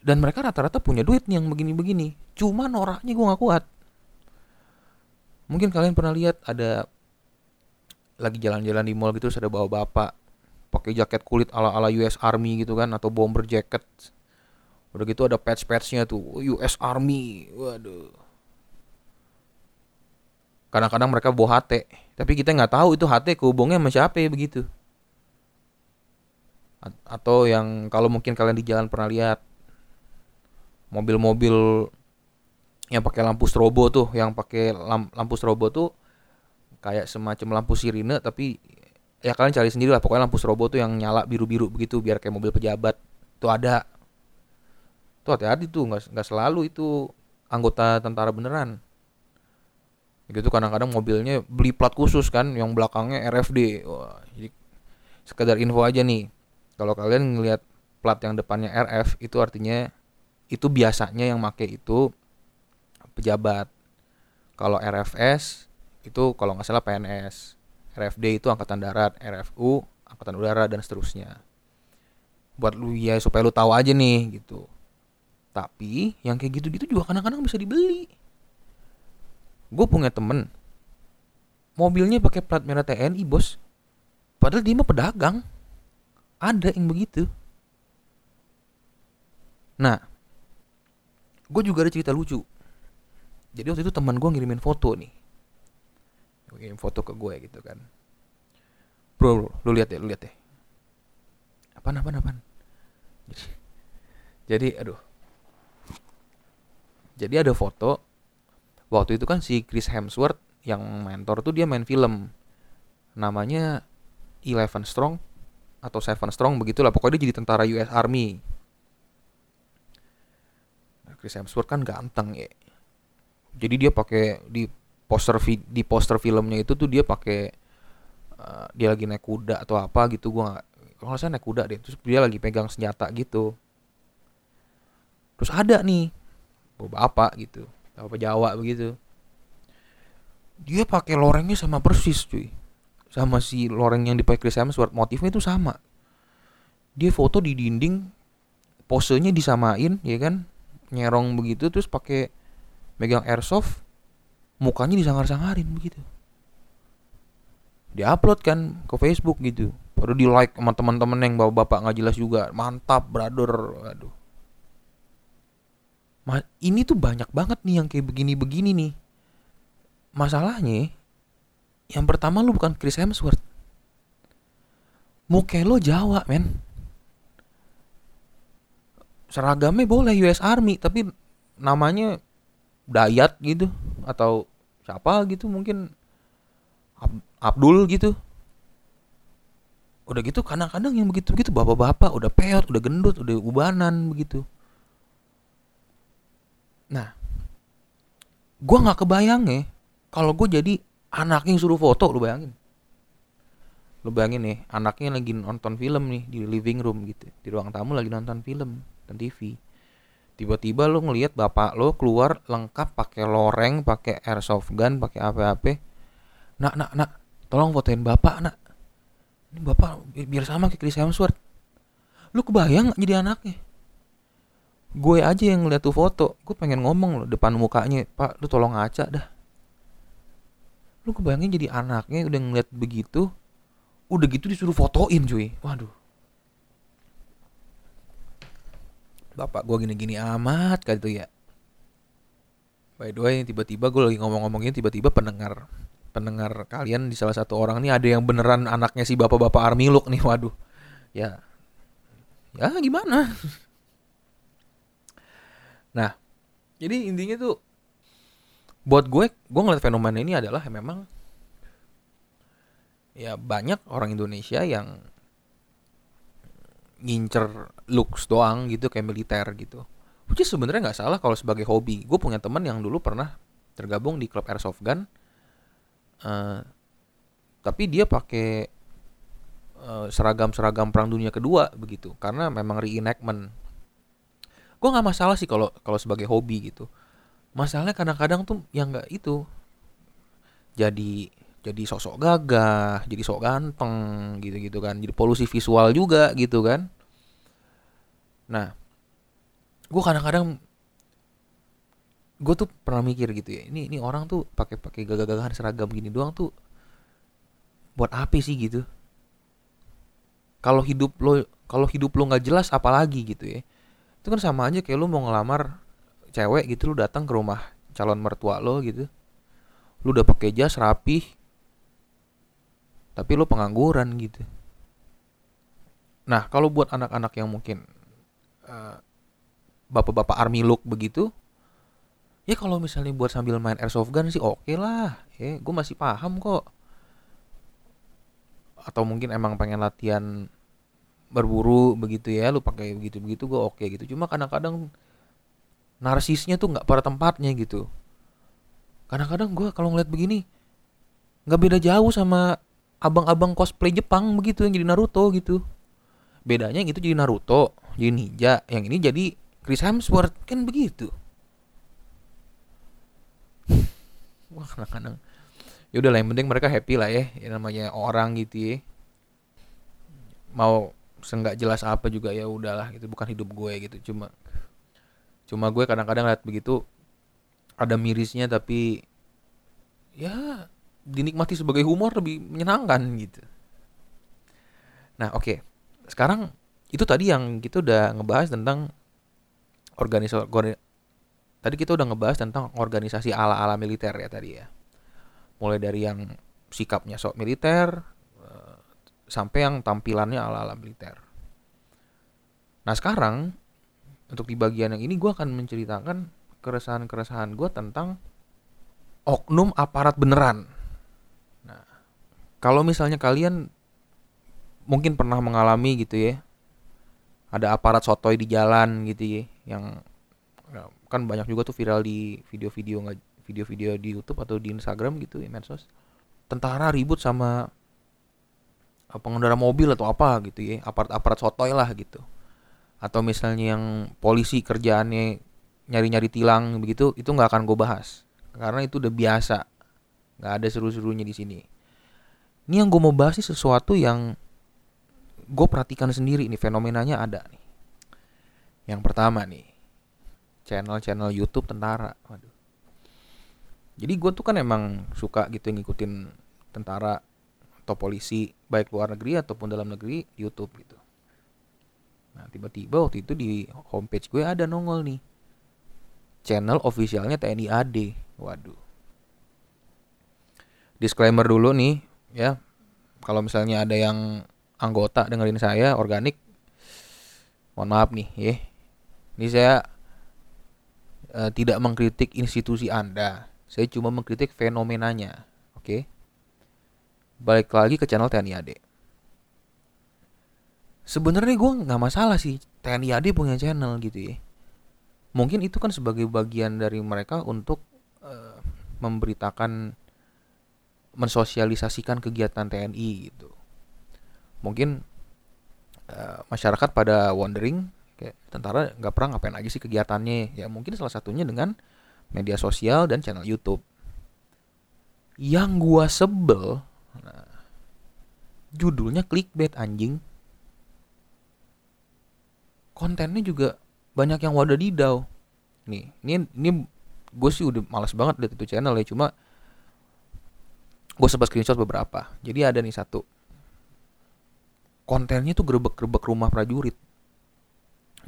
Dan mereka rata-rata punya duit nih yang begini-begini. Cuma noraknya gue gak kuat. Mungkin kalian pernah lihat ada lagi jalan-jalan di mall gitu terus ada bawa bapak pakai jaket kulit ala-ala US Army gitu kan, atau bomber jacket. Udah gitu ada patch-patchnya tuh US Army. Waduh. Kadang-kadang mereka bawa HT, tapi kita gak tahu itu HT kehubungnya sama siapa begitu. Atau yang kalau mungkin kalian di jalan pernah lihat mobil-mobil yang pakai lampu strobo tuh, yang pakai lampu strobo tuh kayak semacam lampu sirine, tapi ya kalian cari sendiri lah, pokoknya lampu strobo tuh yang nyala biru-biru begitu biar kayak mobil pejabat. Itu ada. Tuh hati-hati tuh, enggak selalu itu anggota tentara beneran. Gitu kadang-kadang mobilnya beli plat khusus kan yang belakangnya RFD. Wah, jadi sekedar info aja nih. Kalau kalian ngelihat plat yang depannya RF itu artinya itu biasanya yang make itu pejabat. Kalau RFS itu kalau nggak salah PNS, RFD itu angkatan darat, RFU angkatan udara dan seterusnya. Buat lu ya supaya lu tahu aja nih gitu. Tapi yang kayak gitu-gitu juga kadang-kadang bisa dibeli. Gue punya temen mobilnya pakai plat merah TNI bos, padahal dia mah pedagang. Ada yang begitu. Nah, gue juga ada cerita lucu. Jadi waktu itu teman gue ngirimin foto nih, ngirimin foto ke gue gitu kan. Bro, lu lihat deh. Apaan. Jadi aduh. Jadi ada foto. Waktu itu kan si Chris Hemsworth yang mentor tuh dia main film. Namanya Eleven Strong atau Seven Strong begitulah. Pokoknya dia jadi tentara US Army. Chris Hemsworth kan ganteng ya. Jadi dia pakai di poster filmnya itu tuh dia pakai dia lagi naik kuda atau apa gitu, gua kalau saya naik kuda deh, terus dia lagi pegang senjata gitu. Terus ada nih bapak gitu, bapak Jawa begitu. Dia pakai lorengnya sama persis cuy. Sama si loreng yang dipakai Chris Hemsworth, motifnya itu sama. Dia foto di dinding, posenya disamain ya kan. Nyerong begitu terus pakai megang airsoft, mukanya disangar-sangarin begitu. Diupload kan ke Facebook gitu. Baru di like sama teman-teman yang bapak-bapak enggak jelas juga. Mantap, brother. Aduh. Ini tuh banyak banget nih yang kayak begini-begini nih. Masalahnya yang pertama lu bukan Chris Hemsworth. Muka lo Jawa, men. Seragamnya boleh US Army, tapi namanya Dayat gitu atau siapa gitu, mungkin Abdul gitu. Udah gitu kadang-kadang yang begitu-begitu bapak-bapak udah peot, udah gendut, udah ubanan begitu. Nah, gue nggak kebayang ya kalau gue jadi anaknya yang suruh foto, lu bayangin nih anaknya lagi nonton film nih di living room gitu, di ruang tamu lagi nonton film. TV. Tiba-tiba lo ngelihat bapak lo keluar lengkap pakai loreng, pakai airsoft gun, pakai AP. Nak, tolong fotoin bapak, nak. Ini bapak biar sama kayak Chris Hemsworth. Lo kebayang gak jadi anaknya? Gue aja yang ngeliat tuh foto, gue pengen ngomong lo depan mukanya, Pak, lo tolong ngaca dah. Lo kebayangin jadi anaknya udah ngeliat begitu, udah gitu disuruh fotoin cuy. Waduh. Bapak gue gini-gini amat kali itu ya. By the way, tiba-tiba gue lagi ngomong-ngomongin, tiba-tiba pendengar kalian di salah satu orang nih ada yang beneran anaknya si bapak-bapak Army look nih. Waduh. Ya gimana. Nah, jadi intinya tuh buat gue ngeliat fenomena ini adalah memang ya banyak orang Indonesia yang ngincer looks doang gitu, kayak militer gitu. Which is sebenarnya gak salah kalau sebagai hobi. Gue punya teman yang dulu pernah tergabung di klub airsoft gun, tapi dia pakai seragam perang dunia kedua begitu, karena memang reenactment. gue nggak masalah sih kalau sebagai hobi gitu. Masalahnya kadang-kadang tuh yang nggak itu jadi sosok gagah, jadi sok ganteng gitu-gitu kan, jadi polusi visual juga gitu kan. Nah, gue kadang-kadang gue tuh pernah mikir gitu ya, ini orang tuh pakai gagah-gagahan seragam gini doang tuh buat apa sih gitu? Kalau hidup lo nggak jelas apalagi gitu ya. Itu kan sama aja kayak lo mau ngelamar cewek gitu, lo datang ke rumah calon mertua lo gitu, lo udah pakai jas rapi tapi lo pengangguran gitu. Nah kalau buat anak-anak yang mungkin bapak-bapak army look begitu ya, kalau misalnya buat sambil main airsoft gun sih oke lah ya, gue masih paham kok. Atau mungkin emang pengen latihan berburu begitu ya, lu pakai begitu-begitu gue oke gitu. Cuma kadang-kadang narsisnya tuh nggak pada tempatnya gitu. Kadang-kadang gue kalau ngeliat begini nggak beda jauh sama abang-abang cosplay Jepang begitu yang jadi Naruto gitu. Bedanya gitu jadi Naruto, jadi ninja, yang ini jadi Chris Hemsworth kan begitu. Wah kadang-kadang ya udah lah, yang penting mereka happy lah ya, yang namanya orang gitu ya. Mau seenggak jelas apa juga ya udahlah, itu bukan hidup gue gitu. Cuma gue kadang-kadang lihat begitu ada mirisnya, tapi ya dinikmati sebagai humor lebih menyenangkan gitu. Nah oke. Sekarang itu tadi yang kita udah ngebahas tentang organisasi ala-ala militer ya tadi ya. Mulai dari yang sikapnya sok militer sampai yang tampilannya ala-ala militer. Nah sekarang untuk di bagian yang ini gue akan menceritakan keresahan-keresahan gue tentang oknum aparat beneran. Nah kalau misalnya kalian mungkin pernah mengalami gitu ya, ada aparat sotoy di jalan gitu ya, yang kan banyak juga tuh viral di video-video di YouTube atau di Instagram gitu ya, medsos. Tentara ribut sama pengendara mobil atau apa gitu ya, aparat-aparat sotoy lah gitu. Atau misalnya yang polisi kerjaannya nyari-nyari tilang begitu, itu gak akan gue bahas karena itu udah biasa, gak ada seru-serunya di sini. Ini yang gue mau bahas sih sesuatu yang gue perhatikan sendiri nih, fenomenanya ada nih. Yang pertama nih, channel-channel YouTube tentara. Waduh. Jadi gue tuh kan emang suka gitu ngikutin tentara atau polisi, baik luar negeri ataupun dalam negeri, di YouTube gitu. Nah tiba-tiba waktu itu di homepage gue ada nongol nih, channel officialnya TNI AD. Waduh. Disclaimer dulu nih ya, kalau misalnya ada yang anggota dengerin saya organik, mohon maaf nih ya. Ini saya tidak mengkritik institusi Anda, saya cuma mengkritik fenomenanya. Oke. Balik lagi ke channel TNI AD. Sebenarnya gue nggak masalah sih TNI AD punya channel gitu ya. Mungkin itu kan sebagai bagian dari mereka untuk memberitakan, mensosialisasikan kegiatan TNI gitu. Mungkin masyarakat pada wondering kayak tentara nggak pernah ngapain aja sih kegiatannya ya, mungkin salah satunya dengan media sosial dan channel YouTube. Yang gue sebel, nah, judulnya clickbait anjing. Kontennya juga banyak yang wadadidau. Nih, ini gue sih udah malas banget lihat itu channel ya, cuma gue sempat screenshot beberapa. Jadi ada nih satu. Kontennya tuh grebek-grebek rumah prajurit.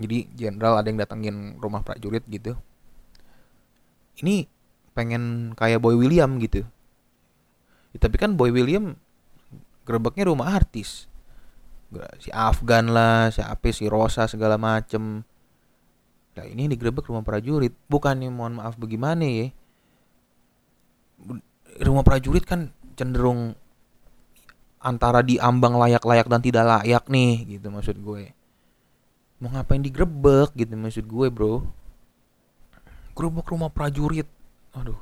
Jadi jenderal ada yang datengin rumah prajurit gitu. Ini pengen kayak Boy William gitu. Ya, tapi kan Boy William grebeknya rumah artis. Si Afgan lah, si AP, si Rosa segala macem. Nah ini digrebek rumah prajurit. Bukannya mohon maaf bagaimana ya, rumah prajurit kan cenderung antara diambang layak-layak dan tidak layak nih gitu maksud gue. Mau ngapain digrebek gitu maksud gue bro. Grebek rumah prajurit. Aduh.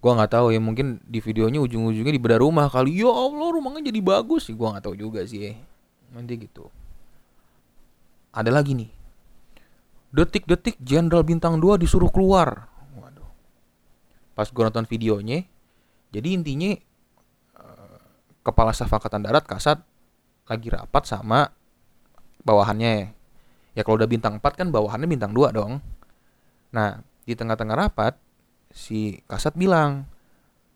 Gue nggak tahu ya, mungkin di videonya ujung-ujungnya di bedah rumah kali. Ya Allah rumahnya jadi bagus sih, gue nggak tahu juga sih. Nanti gitu. Ada lagi nih, detik-detik Jenderal Bintang 2 disuruh keluar. Waduh. Pas gue nonton videonya, jadi intinya Kepala Staf Angkatan Darat KASAD lagi rapat sama bawahannya. Ya kalau udah bintang 4 kan bawahannya bintang 2 dong. Nah, di tengah-tengah rapat si KASAD bilang,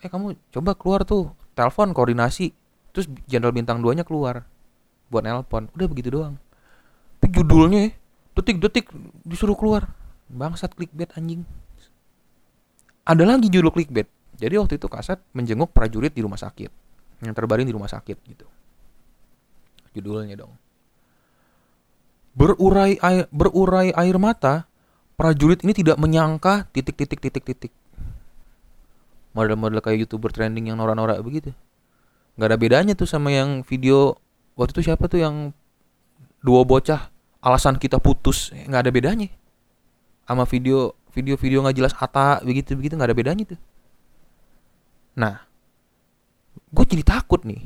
kamu coba keluar tuh, telepon koordinasi." Terus Jenderal Bintang 2-nya keluar buat nelpon. Udah begitu doang. Tapi judulnya detik-detik disuruh keluar. Bangsat clickbait anjing. Ada lagi judul clickbait. Jadi waktu itu KASAD menjenguk prajurit di rumah sakit, yang terbaring di rumah sakit gitu. Judulnya dong. Berurai air mata, prajurit ini tidak menyangka titik. Model-model kayak YouTuber trending yang norak-norak begitu. Gak ada bedanya tuh sama yang video waktu itu siapa tuh yang dua bocah alasan kita putus, gak ada bedanya. Sama video gak jelas Atta begitu gak ada bedanya tuh. Nah, gue jadi takut nih.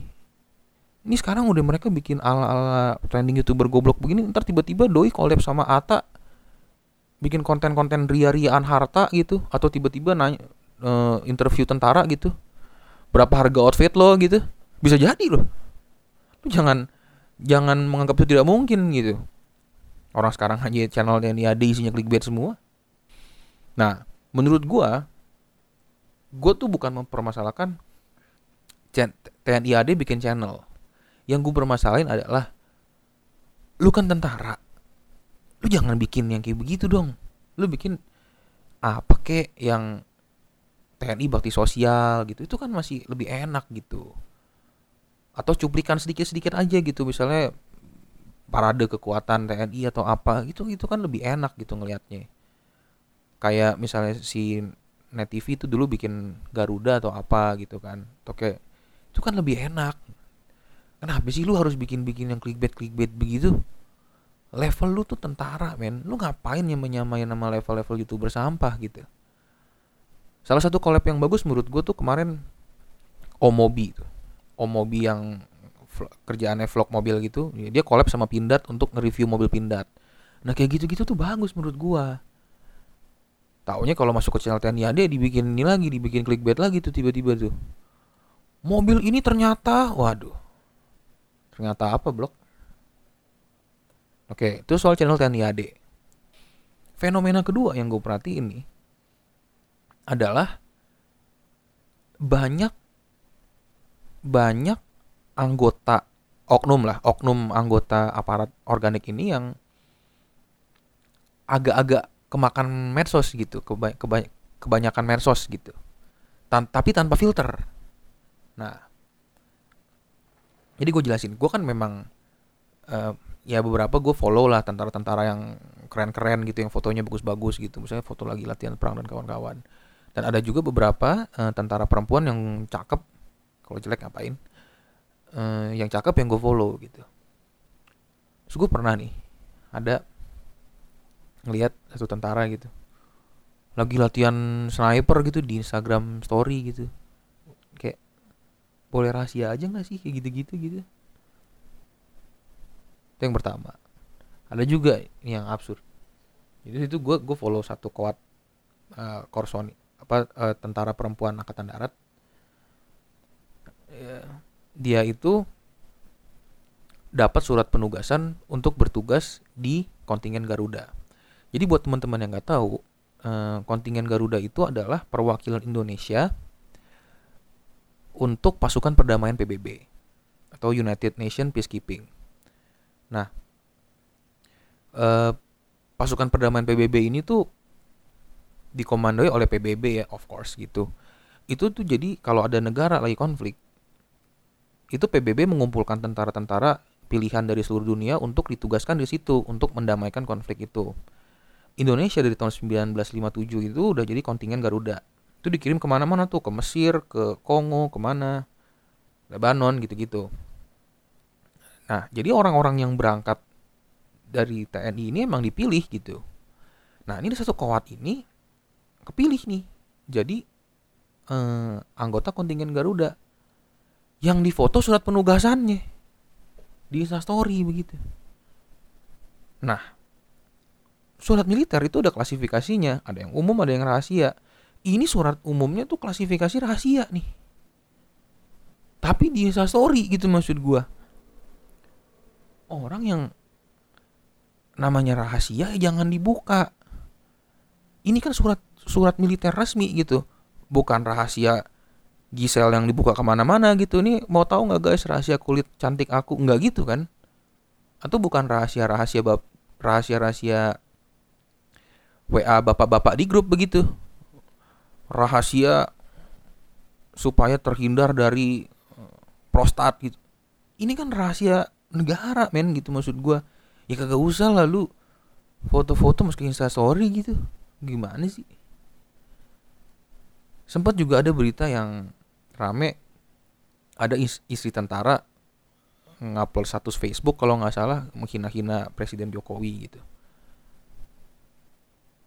Ini sekarang udah mereka bikin ala-ala trending YouTuber goblok begini, ntar tiba-tiba doi collab sama Atta, bikin konten-konten ria-riaan harta gitu, atau tiba-tiba nanya, interview tentara gitu, berapa harga outfit lo gitu, bisa jadi loh. Lo jangan menganggap itu tidak mungkin gitu. Orang sekarang hanya channel TNI AD isinya clickbait semua. Nah, menurut gue tuh bukan mempermasalahkan TNI AD bikin channel. Yang gue permasalahin adalah, lu kan tentara, lu jangan bikin yang kayak begitu dong. Lu bikin apa kek yang TNI bakti sosial gitu, itu kan masih lebih enak gitu. Atau cuplikan sedikit-sedikit aja gitu, misalnya parade kekuatan TNI atau apa gitu, itu kan lebih enak gitu ngelihatnya. Kayak misalnya si Net TV itu dulu bikin Garuda atau apa gitu kan. Oke, itu kan lebih enak. Kenapa sih lu harus bikin yang clickbait begitu? Level lu tuh tentara, men. Lu ngapain yang menyamain sama level-level YouTuber sampah gitu. Salah satu collab yang bagus menurut gue tuh kemarin Omobi tuh. Omobi yang kerjaannya vlog mobil gitu, dia collab sama Pindad untuk nge-review mobil Pindad. Nah, kayak gitu-gitu tuh bagus menurut gue. Taunya kalau masuk ke channel TNI AD dibikin ini lagi, dibikin clickbait lagi tuh tiba-tiba tuh. Mobil ini ternyata, waduh. Ternyata apa, blok? Oke, itu soal channel TNI AD. Fenomena kedua yang gue perhatiin nih adalah banyak anggota oknum anggota aparat organik ini yang agak-agak kemakan medsos gitu, kebanyakan medsos gitu. Tapi tanpa filter. Nah, jadi gue jelasin, gue kan memang ya beberapa gue follow lah tentara-tentara yang keren-keren gitu, yang fotonya bagus-bagus gitu. Misalnya foto lagi latihan perang dan kawan-kawan. Dan ada juga beberapa tentara perempuan yang cakep. Kalau jelek ngapain? Yang cakep yang gue follow gitu. Terus gue pernah nih ada ngelihat satu tentara gitu lagi latihan sniper gitu di Instagram story gitu. Kayak boleh rahasia aja gak sih kayak gitu-gitu gitu. Itu yang pertama. Ada juga yang absurd. Jadi itu gue follow satu kuat korsoni apa tentara perempuan angkatan darat. Dia itu dapat surat penugasan untuk bertugas di kontingen Garuda. Jadi buat teman-teman yang nggak tahu, kontingen Garuda itu adalah perwakilan Indonesia untuk pasukan perdamaian PBB atau United Nations Peacekeeping. Nah, pasukan perdamaian PBB ini tuh dikomandoi oleh PBB ya, of course gitu. Itu tuh jadi kalau ada negara lagi konflik, itu PBB mengumpulkan tentara-tentara pilihan dari seluruh dunia untuk ditugaskan di situ untuk mendamaikan konflik itu. Indonesia dari tahun 1957 itu udah jadi kontingen Garuda. Itu dikirim kemana-mana tuh, ke Mesir, ke Kongo, kemana, Lebanon gitu-gitu. Nah, jadi orang-orang yang berangkat dari TNI ini emang dipilih gitu. Nah, ini satu kawat ini kepilih nih. Jadi anggota kontingen Garuda yang difoto surat penugasannya di Instastory begitu. Nah, surat militer itu ada klasifikasinya, ada yang umum, ada yang rahasia. Ini surat umumnya tuh klasifikasi rahasia nih, tapi di Instastory gitu maksud gue. Orang yang namanya rahasia jangan dibuka. Ini kan surat militer resmi gitu, bukan rahasia Gisel yang dibuka kemana-mana gitu. Ini mau tahu nggak guys rahasia kulit cantik aku, nggak gitu kan? Atau bukan rahasia WA bapak-bapak di grup begitu, rahasia supaya terhindar dari prostat gitu. Ini kan rahasia negara men gitu maksud gue. Ya kagak usah lalu foto-foto meski Instastory gitu, gimana sih? Sempat juga ada berita yang rame, ada istri tentara ngupload status Facebook kalau nggak salah menghina-hina Presiden Jokowi gitu.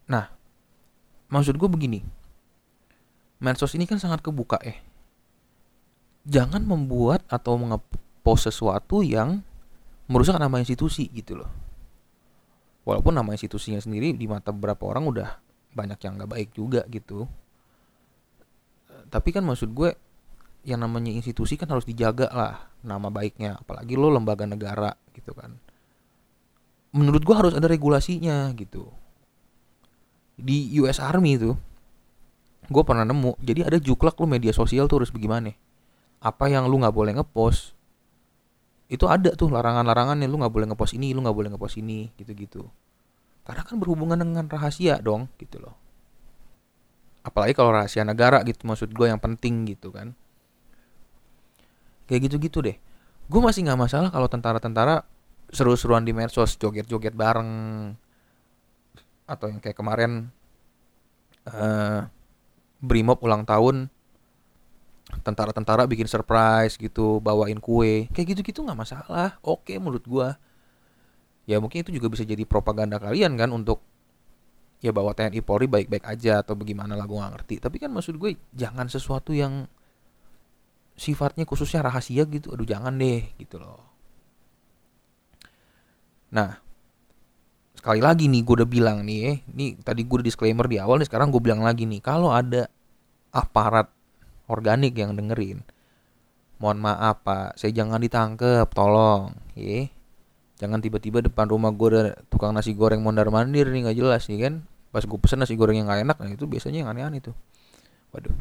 Nah, maksud gue begini, medsos ini kan sangat kebuka . Jangan membuat atau nge-post sesuatu yang merusak nama institusi gitu loh. Walaupun nama institusinya sendiri di mata beberapa orang udah banyak yang nggak baik juga gitu. Tapi kan maksud gue, yang namanya institusi kan harus dijaga lah nama baiknya, apalagi lo lembaga negara gitu kan. Menurut gue harus ada regulasinya gitu. Di US Army itu gue pernah nemu, jadi ada juklak lo media sosial tuh harus bagaimana, apa yang lo gak boleh ngepost. Itu ada tuh larangan-larangannya, lo gak boleh ngepost ini, lo gak boleh ngepost ini, gitu-gitu. Karena kan berhubungan dengan rahasia dong gitu loh. Apalagi kalau rahasia negara gitu maksud gue, yang penting gitu kan. Kayak gitu-gitu deh. Gue masih gak masalah kalau tentara-tentara seru-seruan di medsos, joget-joget bareng. Atau yang kayak kemarin Brimob ulang tahun, tentara-tentara bikin surprise gitu, bawain kue. Kayak gitu-gitu gak masalah, oke menurut gue. Ya mungkin itu juga bisa jadi propaganda kalian kan, untuk ya bahwa TNI Polri baik-baik aja atau bagaimana lah, gue gak ngerti. Tapi kan maksud gue jangan sesuatu yang sifatnya khususnya rahasia gitu, aduh jangan deh gitu loh. Nah, sekali lagi nih gue udah bilang nih, ini tadi gue udah disclaimer di awal nih, sekarang gue bilang lagi nih, kalau ada aparat organik yang dengerin, mohon maaf Pak, saya jangan ditangkep, tolong . Jangan tiba-tiba depan rumah gue ada tukang nasi goreng mondar-mandir nih gak jelas nih kan. Pas gue pesen nasi goreng yang gak enak, nah itu biasanya yang aneh-aneh tuh. Waduh,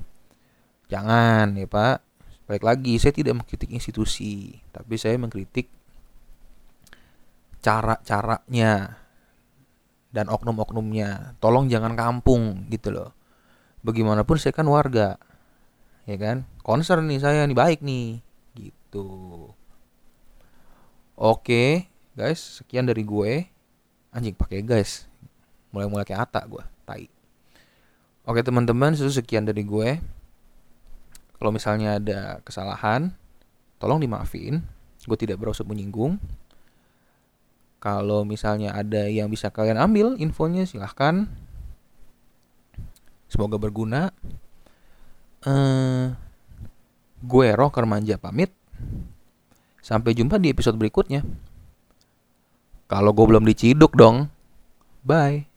jangan ya Pak. Balik lagi, saya tidak mengkritik institusi, tapi saya mengkritik cara-caranya dan oknum-oknumnya. Tolong jangan kampung gitu loh. Bagaimanapun saya kan warga, ya kan, concern nih saya nih, baik nih gitu. Oke guys, sekian dari gue. Anjing pakai guys, mulai kayak Atta gue, tai. Oke teman-teman, itu sekian dari gue. Kalau misalnya ada kesalahan, tolong dimaafin, gue tidak bermaksud menyinggung. Kalau misalnya ada yang bisa kalian ambil infonya, silahkan. Semoga berguna. Gue Rocker Manja pamit. Sampai jumpa di episode berikutnya. Kalau gue belum diciduk dong. Bye.